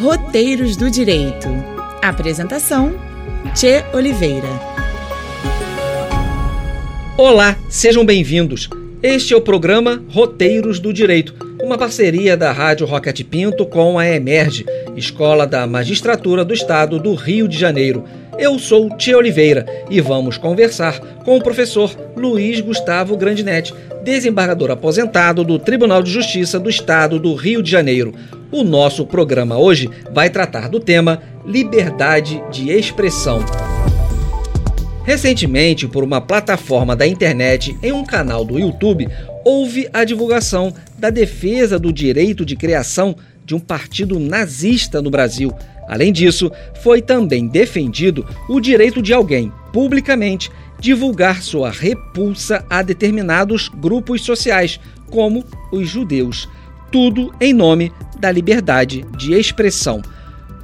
Roteiros do Direito. Apresentação: Che Oliveira. Olá, sejam bem-vindos. Este é o programa Roteiros do Direito, uma parceria da Rádio Roquette-Pinto com a EMERJ, Escola da Magistratura do Estado do Rio de Janeiro. Eu sou Che Oliveira e vamos conversar com o professor Luiz Gustavo Grandinetti, desembargador aposentado do Tribunal de Justiça do Estado do Rio de Janeiro. O nosso programa hoje vai tratar do tema liberdade de expressão. Recentemente, por uma plataforma da internet em um canal do YouTube, houve a divulgação da defesa do direito de criação de um partido nazista no Brasil. Além disso, foi também defendido o direito de alguém, publicamente, divulgar sua repulsa a determinados grupos sociais, como os judeus. Tudo em nome da liberdade de expressão.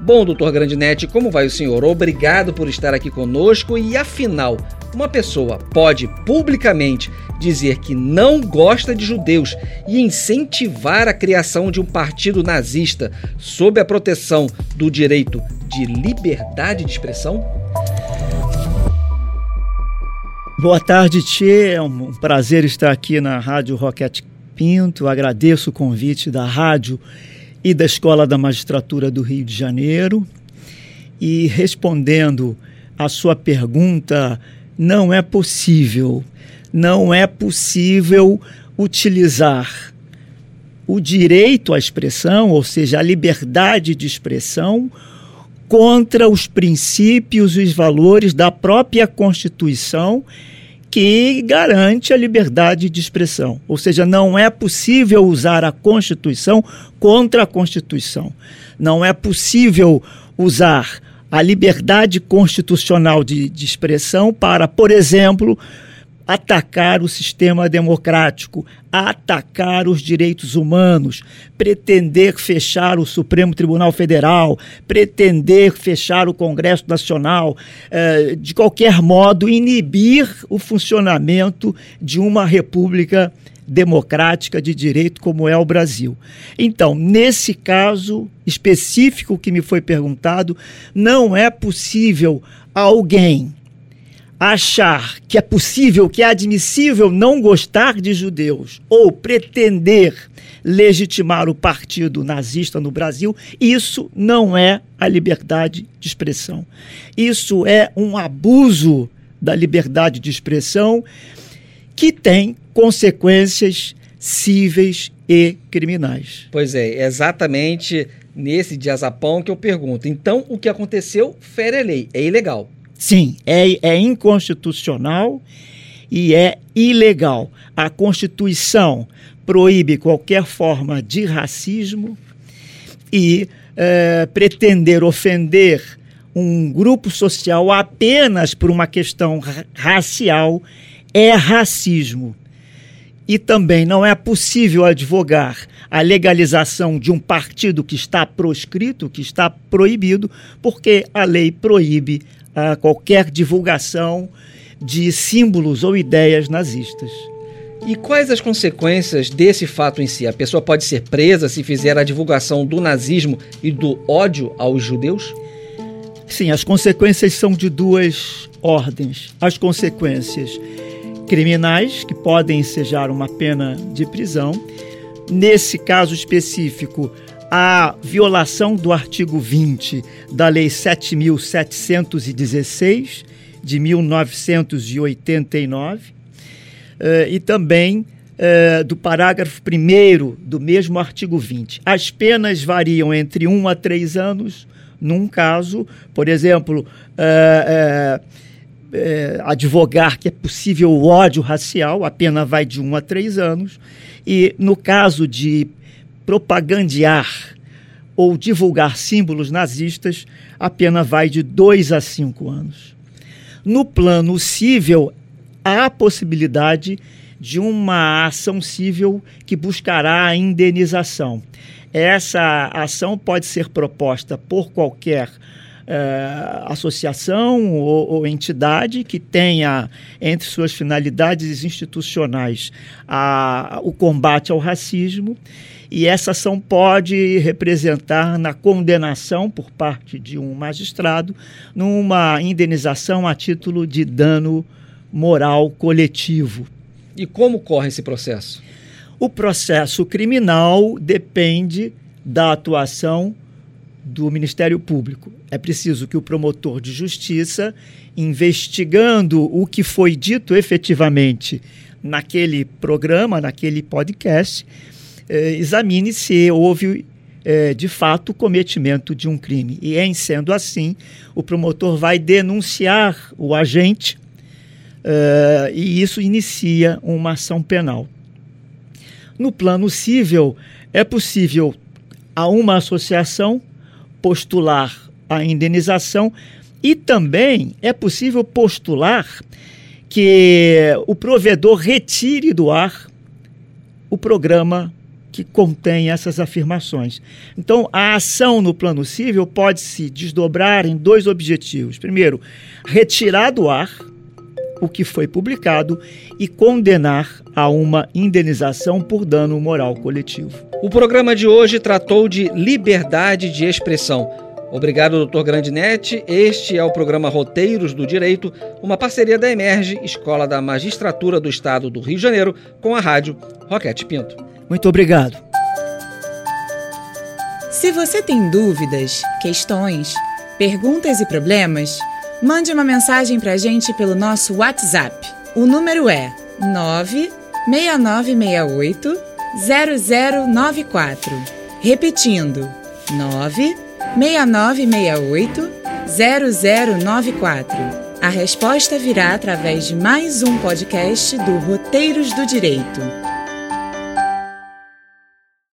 Bom, doutor Grandinetti, como vai o senhor? Obrigado por estar aqui conosco. E afinal, uma pessoa pode publicamente dizer que não gosta de judeus e incentivar a criação de um partido nazista sob a proteção do direito de liberdade de expressão? Boa tarde, Tchê. É um prazer estar aqui na Rádio Roquette-Pinto. Agradeço o convite da rádio e da Escola da Magistratura do Rio de Janeiro. E respondendo à sua pergunta, não é possível utilizar o direito à expressão, ou seja, a liberdade de expressão, contra os princípios e os valores da própria Constituição que garante a liberdade de expressão. Ou seja, não é possível usar a Constituição contra a Constituição. Não é possível usar a liberdade constitucional de expressão para, por exemplo, atacar o sistema democrático, atacar os direitos humanos, pretender fechar o Supremo Tribunal Federal, pretender fechar o Congresso Nacional, de qualquer modo inibir o funcionamento de uma república democrática de direito como é o Brasil. Então, nesse caso específico que me foi perguntado, não é possível alguém achar que é possível, que é admissível não gostar de judeus ou pretender legitimar o partido nazista no Brasil. Isso não é a liberdade de expressão. Isso é um abuso da liberdade de expressão que tem consequências cíveis e criminais. Pois é, exatamente nesse diazapão que eu pergunto. Então, o que aconteceu fere a lei, é ilegal. Sim, é inconstitucional e é ilegal. A Constituição proíbe qualquer forma de racismo e pretender ofender um grupo social apenas por uma questão racial é racismo. E também não é possível advogar a legalização de um partido que está proscrito, que está proibido, porque a lei proíbe a qualquer divulgação de símbolos ou ideias nazistas. E quais as consequências desse fato em si? A pessoa pode ser presa se fizer a divulgação do nazismo e do ódio aos judeus? Sim, as consequências são de duas ordens. As consequências criminais, que podem ensejar uma pena de prisão. Nesse caso específico, a violação do artigo 20 da Lei 7.716, de 1989, e também do parágrafo 1º do mesmo artigo 20. As penas variam entre 1 a 3 anos, num caso, por exemplo, advogar que é possível o ódio racial, a pena vai de 1 a 3 anos, e no caso de propagandear ou divulgar símbolos nazistas, a pena vai de 2 a 5 anos. No plano cível, há a possibilidade de uma ação cível que buscará a indenização. Essa ação pode ser proposta por qualquer associação ou entidade que tenha entre suas finalidades institucionais o combate ao racismo, e essa ação pode representar na condenação por parte de um magistrado numa indenização a título de dano moral coletivo. E como corre esse processo? O processo criminal depende da atuação do Ministério Público. É preciso que o promotor de justiça, investigando o que foi dito efetivamente naquele programa, naquele podcast, examine se houve, de fato, o cometimento de um crime. E, em sendo assim, o promotor vai denunciar o agente e isso inicia uma ação penal. No plano civil, é possível a uma associação postular a indenização e também é possível postular que o provedor retire do ar o programa que contém essas afirmações. Então, a ação no plano civil pode se desdobrar em dois objetivos. Primeiro, retirar do ar o que foi publicado e condenar a uma indenização por dano moral coletivo. O programa de hoje tratou de liberdade de expressão. Obrigado, doutor Grandinetti. Este é o programa Roteiros do Direito, uma parceria da EMERJ, Escola da Magistratura do Estado do Rio de Janeiro, com a Rádio Roquette-Pinto. Muito obrigado. Se você tem dúvidas, questões, perguntas e problemas, mande uma mensagem para a gente pelo nosso WhatsApp. O número é 96968-0094. Repetindo, 96968-0094. A resposta virá através de mais um podcast do Roteiros do Direito.